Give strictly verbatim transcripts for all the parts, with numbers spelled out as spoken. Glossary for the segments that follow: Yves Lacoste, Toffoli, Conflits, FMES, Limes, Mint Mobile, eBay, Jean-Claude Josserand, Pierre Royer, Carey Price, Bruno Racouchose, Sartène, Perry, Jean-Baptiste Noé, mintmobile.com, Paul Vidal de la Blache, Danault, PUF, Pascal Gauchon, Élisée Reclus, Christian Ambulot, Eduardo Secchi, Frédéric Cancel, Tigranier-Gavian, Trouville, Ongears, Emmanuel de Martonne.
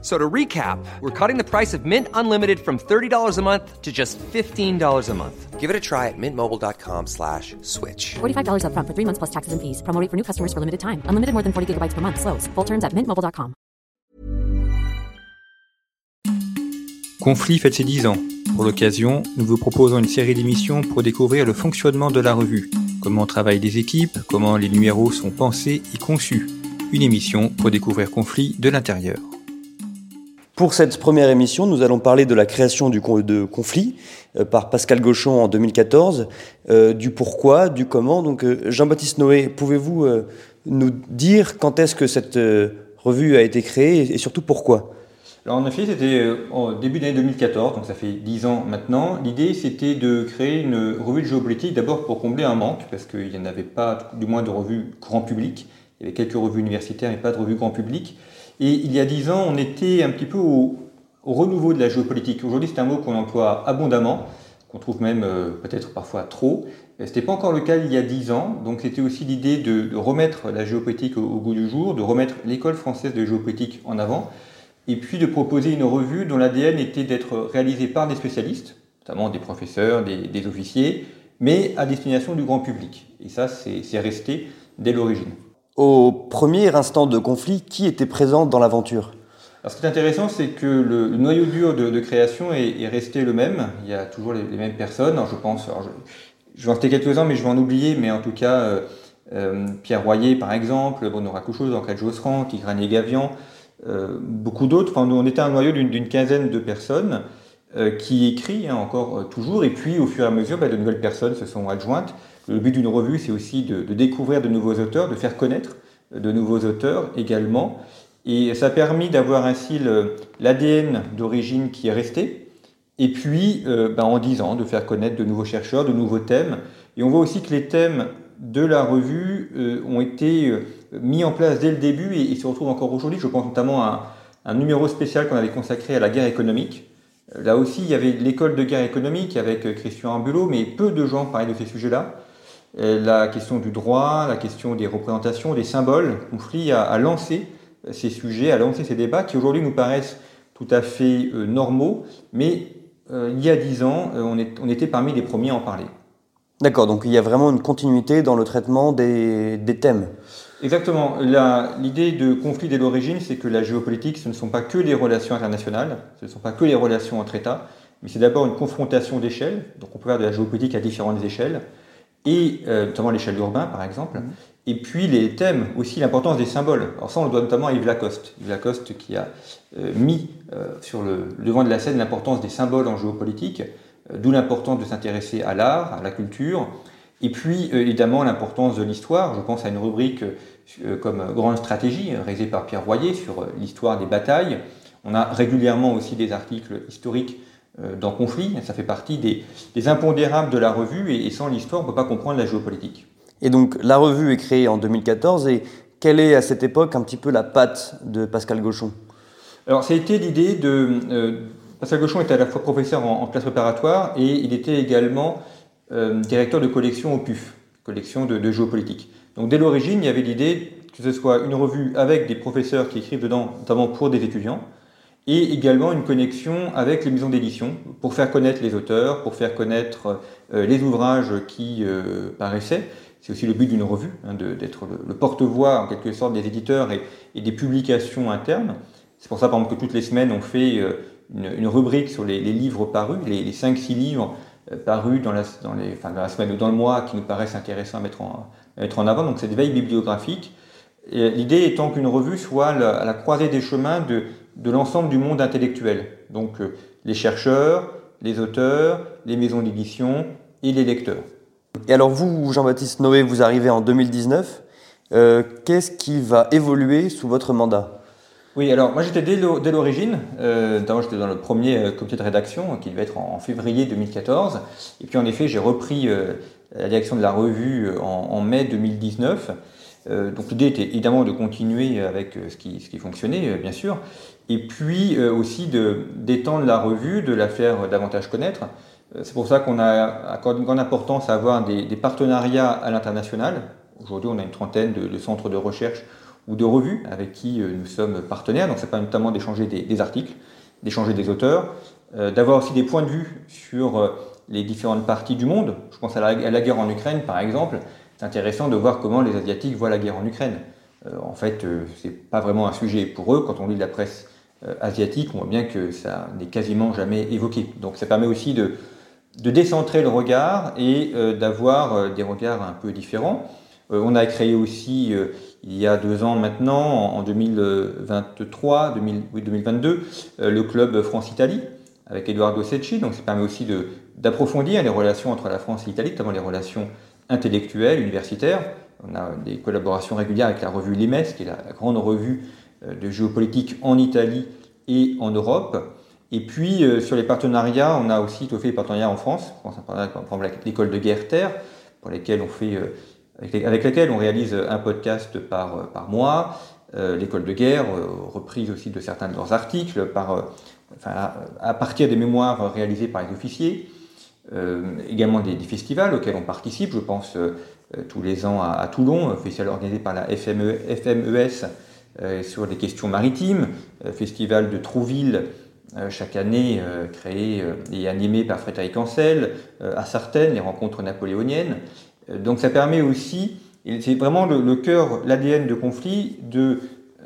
So to recap, we're cutting the price of Mint Unlimited from thirty dollars a month to just fifteen dollars a month. Give it a try at mintmobile.com slash switch. forty-five dollars up front for three months plus taxes and fees. Promo rate for new customers for limited time. Unlimited more than forty gigabytes per month. Slows full terms at mint mobile dot com. Conflit fête ses dix ans. Pour l'occasion, nous vous proposons une série d'émissions pour découvrir le fonctionnement de la revue. Comment travaillent les équipes, comment les numéros sont pensés et conçus. Une émission pour découvrir Conflit de l'intérieur. Pour cette première émission, nous allons parler de la création du, de Conflit euh, par Pascal Gauchon en deux mille quatorze, euh, du pourquoi, du comment. Donc, euh, Jean-Baptiste Noé, pouvez-vous euh, nous dire quand est-ce que cette euh, revue a été créée et, et surtout pourquoi ? Alors, en effet, c'était euh, au début de l'année deux mille quatorze, donc ça fait dix ans maintenant. L'idée, c'était de créer une revue de géopolitique, d'abord pour combler un manque, parce qu'il n'y en avait pas, du moins, de revue grand public. Il y avait quelques revues universitaires, mais pas de revues grand public. Et il y a dix ans, on était un petit peu au, au renouveau de la géopolitique. Aujourd'hui, c'est un mot qu'on emploie abondamment, qu'on trouve même euh, peut-être parfois trop. Ce n'était pas encore le cas il y a dix ans, donc c'était aussi l'idée de, de remettre la géopolitique au, au goût du jour, de remettre l'école française de géopolitique en avant, et puis de proposer une revue dont l'A D N était d'être réalisée par des spécialistes, notamment des professeurs, des, des officiers, mais à destination du grand public. Et ça, c'est, c'est resté dès l'origine. Au premier instant de Conflit, qui était présent dans l'aventure ? Alors, ce qui est intéressant, c'est que le, le noyau dur de, de création est, est resté le même. Il y a toujours les, les mêmes personnes. Alors, je pense, alors je, je vais en citer quelques-uns, mais je vais en oublier. Mais en tout cas, euh, euh, Pierre Royer, par exemple, Bruno Racouchose, Jean-Claude Josserand, Tigranier-Gavian, euh, beaucoup d'autres. Enfin, on était un noyau d'une, d'une quinzaine de personnes euh, qui écrit hein, encore euh, toujours. Et puis, au fur et à mesure, bah, de nouvelles personnes se sont adjointes. Le but d'une revue, c'est aussi de, de découvrir de nouveaux auteurs, de faire connaître de nouveaux auteurs également. Et ça a permis d'avoir ainsi le, l'A D N d'origine qui est resté, et puis euh, ben en dix ans, de faire connaître de nouveaux chercheurs, de nouveaux thèmes. Et on voit aussi que les thèmes de la revue euh, ont été mis en place dès le début et, et se retrouvent encore aujourd'hui. Je pense notamment à un, un numéro spécial qu'on avait consacré à la guerre économique. Là aussi, il y avait l'école de guerre économique avec Christian Ambulot, mais peu de gens parlaient de ces sujets-là. La question du droit, la question des représentations, des symboles. Conflit a, a lancé ces sujets, a lancé ces débats qui aujourd'hui nous paraissent tout à fait euh, normaux, mais euh, il y a dix ans, euh, on, est, on était parmi les premiers à en parler. D'accord, donc il y a vraiment une continuité dans le traitement des, des thèmes. Exactement. La, l'idée de Conflit dès l'origine, c'est que la géopolitique, ce ne sont pas que les relations internationales, ce ne sont pas que les relations entre États, mais c'est d'abord une confrontation d'échelles. Donc on peut faire de la géopolitique à différentes échelles, et euh, notamment l'échelle urbaine par exemple, mmh. et puis les thèmes, aussi l'importance des symboles. Alors ça, on le doit notamment à Yves Lacoste, Yves Lacoste qui a euh, mis euh, sur le devant de la scène l'importance des symboles en géopolitique, euh, d'où l'importance de s'intéresser à l'art, à la culture, et puis euh, évidemment l'importance de l'histoire. Je pense à une rubrique euh, comme « Grande stratégie » réalisée par Pierre Royer sur euh, l'histoire des batailles. On a régulièrement aussi des articles historiques dans Conflit, ça fait partie des, des impondérables de la revue et, et sans l'histoire, on ne peut pas comprendre la géopolitique. Et donc la revue est créée en deux mille quatorze et quelle est à cette époque un petit peu la patte de Pascal Gauchon ? Alors ça a été l'idée de... Euh, Pascal Gauchon était à la fois professeur en, en classe préparatoire et il était également euh, directeur de collection au P U F, collection de, de géopolitique. Donc dès l'origine, il y avait l'idée que ce soit une revue avec des professeurs qui écrivent dedans, notamment pour des étudiants, et également une connexion avec les maisons d'édition pour faire connaître les auteurs, pour faire connaître euh, les ouvrages qui euh, paraissaient. C'est aussi le but d'une revue, hein, de, d'être le, le porte-voix en quelque sorte des éditeurs et, et des publications internes. C'est pour ça par exemple que toutes les semaines on fait euh, une, une rubrique sur les, les livres parus, les, les cinq six livres euh, parus dans la, dans, les, enfin, dans la semaine ou dans le mois qui nous paraissent intéressants à mettre en, à mettre en avant. Donc cette veille bibliographique. Et l'idée étant qu'une revue soit la, à la croisée des chemins de, de l'ensemble du monde intellectuel. Donc euh, les chercheurs, les auteurs, les maisons d'édition et les lecteurs. Et alors vous, Jean-Baptiste Noé, vous arrivez en deux mille dix-neuf. Euh, qu'est-ce qui va évoluer sous votre mandat ? Oui, alors moi j'étais dès, l'o- dès l'origine. Euh, notamment j'étais dans le premier euh, comité de rédaction qui devait être en, en février deux mille quatorze. Et puis en effet, j'ai repris euh, la direction de la revue en, en mai deux mille dix-neuf. Euh, donc l'idée était évidemment de continuer avec euh, ce, qui, ce qui fonctionnait, euh, bien sûr, et puis euh, aussi de, d'étendre la revue, de la faire euh, davantage connaître. Euh, c'est pour ça qu'on a accordé une grande importance à avoir des, des partenariats à l'international. Aujourd'hui, on a une trentaine de, de centres de recherche ou de revues avec qui euh, nous sommes partenaires. Donc ça permet notamment d'échanger des, des articles, d'échanger des auteurs, euh, d'avoir aussi des points de vue sur euh, les différentes parties du monde. Je pense à la, à la guerre en Ukraine, par exemple. C'est intéressant de voir comment les Asiatiques voient la guerre en Ukraine. Euh, en fait, euh, c'est pas vraiment un sujet pour eux. Quand on lit de la presse euh, asiatique, on voit bien que ça n'est quasiment jamais évoqué. Donc ça permet aussi de, de décentrer le regard et euh, d'avoir euh, des regards un peu différents. Euh, on a créé aussi, euh, il y a deux ans maintenant, en, en deux mille vingt-trois, deux mille, oui, deux mille vingt-deux, euh, le club France-Italie avec Eduardo Secchi. Donc ça permet aussi de, d'approfondir les relations entre la France et l'Italie, notamment les relations intellectuels, universitaires. On a des collaborations régulières avec la revue Limes, qui est la, la grande revue de géopolitique en Italie et en Europe. Et puis, euh, sur les partenariats, on a aussi étoffé des partenariats en France. Je pense à un partenariat, par exemple, avec l'école de guerre Terre, pour lesquelles on fait, euh, avec, les, avec laquelle on réalise un podcast par, euh, par mois. Euh, l'école de guerre, euh, reprise aussi de certains de leurs articles, par, euh, enfin, à, à partir des mémoires réalisées par les officiers. Euh, également des, des festivals auxquels on participe, je pense euh, tous les ans à, à Toulon, festival organisé par la F M E S euh, sur des questions maritimes, euh, festival de Trouville euh, chaque année euh, créé euh, et animé par Frédéric Cancel, euh, à Sartène, les rencontres napoléoniennes. Euh, donc ça permet aussi, et c'est vraiment le, le cœur, l'A D N de Conflits, de,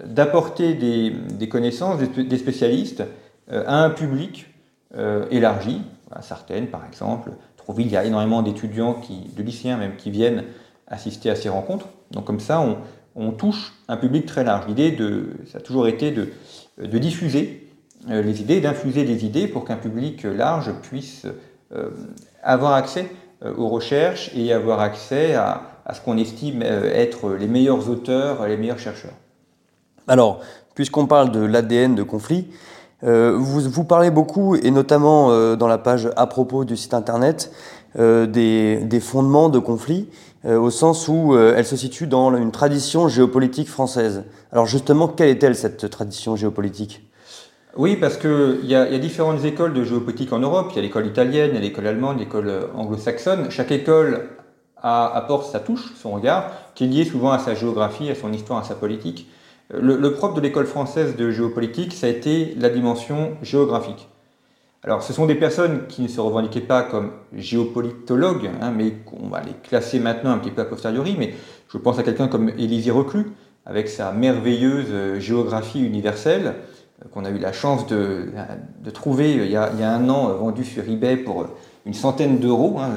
d'apporter des, des connaissances, des, des spécialistes euh, à un public euh, élargi. À Sartène, par exemple, Trouville, il y a énormément d'étudiants, qui, de lycéens même, qui viennent assister à ces rencontres. Donc comme ça, on, on touche un public très large. L'idée, de, ça a toujours été de, de diffuser les idées, d'infuser des idées pour qu'un public large puisse euh, avoir accès aux recherches et avoir accès à, à ce qu'on estime être les meilleurs auteurs, les meilleurs chercheurs. Alors, puisqu'on parle de l'A D N de Conflits, Euh, vous, vous parlez beaucoup, et notamment euh, dans la page à propos du site internet, euh, des, des fondements de Conflits, euh, au sens où euh, elle se situe dans une tradition géopolitique française. Alors justement, quelle est-elle cette tradition géopolitique ? Oui, parce qu'il y, y a différentes écoles de géopolitique en Europe. Il y a l'école italienne, il y a l'école allemande, l'école anglo-saxonne. Chaque école a, apporte sa touche, son regard, qui est lié souvent à sa géographie, à son histoire, à sa politique. Le, le propre de l'école française de géopolitique, ça a été la dimension géographique. Alors, ce sont des personnes qui ne se revendiquaient pas comme géopolitologues, hein, mais on va les classer maintenant un petit peu a posteriori, mais je pense à quelqu'un comme Élisée Reclus, avec sa merveilleuse géographie universelle, qu'on a eu la chance de, de trouver il y, a, il y a un an, vendue sur eBay pour une centaine d'euros. Hein,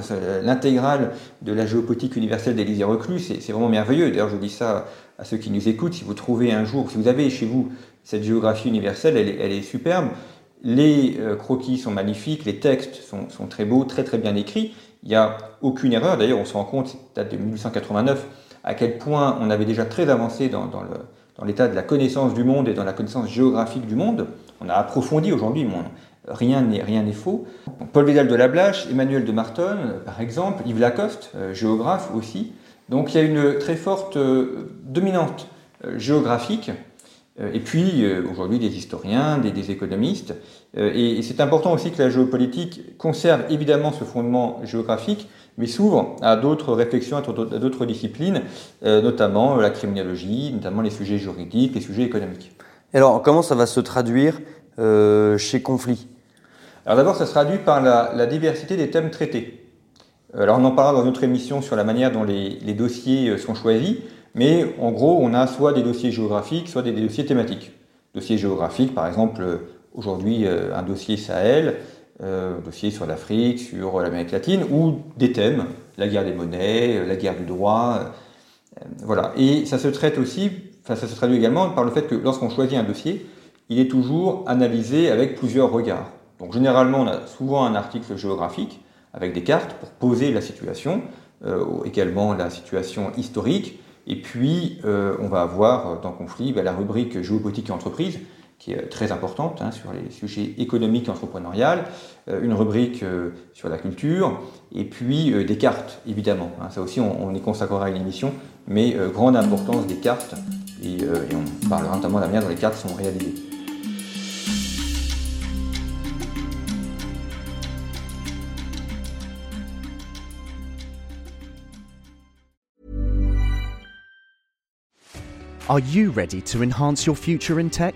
l'intégrale de la géopolitique universelle d'Élisée Reclus, c'est, c'est vraiment merveilleux. D'ailleurs, je dis ça à ceux qui nous écoutent, si vous trouvez un jour, si vous avez chez vous cette géographie universelle, elle est, elle est superbe. Les euh, croquis sont magnifiques, les textes sont, sont très beaux, très très bien écrits. Il n'y a aucune erreur. D'ailleurs, on se rend compte, ça date de mille huit cent quatre-vingt-neuf, à quel point on avait déjà très avancé dans, dans, le, dans l'état de la connaissance du monde et dans la connaissance géographique du monde. On a approfondi aujourd'hui, mais on, rien, n'est, rien n'est faux. Paul Vidal de la Blache, Emmanuel de Martonne, par exemple, Yves Lacoste, euh, géographe aussi. Donc il y a une très forte euh, dominante euh, géographique, euh, et puis euh, aujourd'hui des historiens, des, des économistes. Euh, et, et c'est important aussi que la géopolitique conserve évidemment ce fondement géographique, mais s'ouvre à d'autres réflexions, à d'autres, à d'autres disciplines, euh, notamment la criminologie, notamment les sujets juridiques, les sujets économiques. Et alors comment ça va se traduire euh, chez Conflits ? Alors d'abord ça se traduit par la, la diversité des thèmes traités. Alors on en parlera dans notre émission sur la manière dont les, les dossiers sont choisis, mais en gros on a soit des dossiers géographiques, soit des, des dossiers thématiques. Dossiers géographiques, par exemple aujourd'hui un dossier Sahel, euh, dossier sur l'Afrique, sur l'Amérique latine, ou des thèmes, la guerre des monnaies, la guerre du droit, euh, voilà. Et ça se traite aussi, enfin ça se traduit également par le fait que lorsqu'on choisit un dossier, il est toujours analysé avec plusieurs regards. Donc généralement on a souvent un article géographique, avec des cartes pour poser la situation, euh, également la situation historique. Et puis, euh, on va avoir dans Conflits bah, la rubrique géopolitique et entreprise, qui est très importante hein, sur les sujets économiques et entrepreneuriales, euh, une rubrique euh, sur la culture, et puis euh, des cartes, évidemment. Hein, ça aussi, on, on y consacrera une émission mais euh, grande importance des cartes, et, euh, et on parlera notamment de la manière dont les cartes sont réalisées. Are you ready to enhance your future in tech?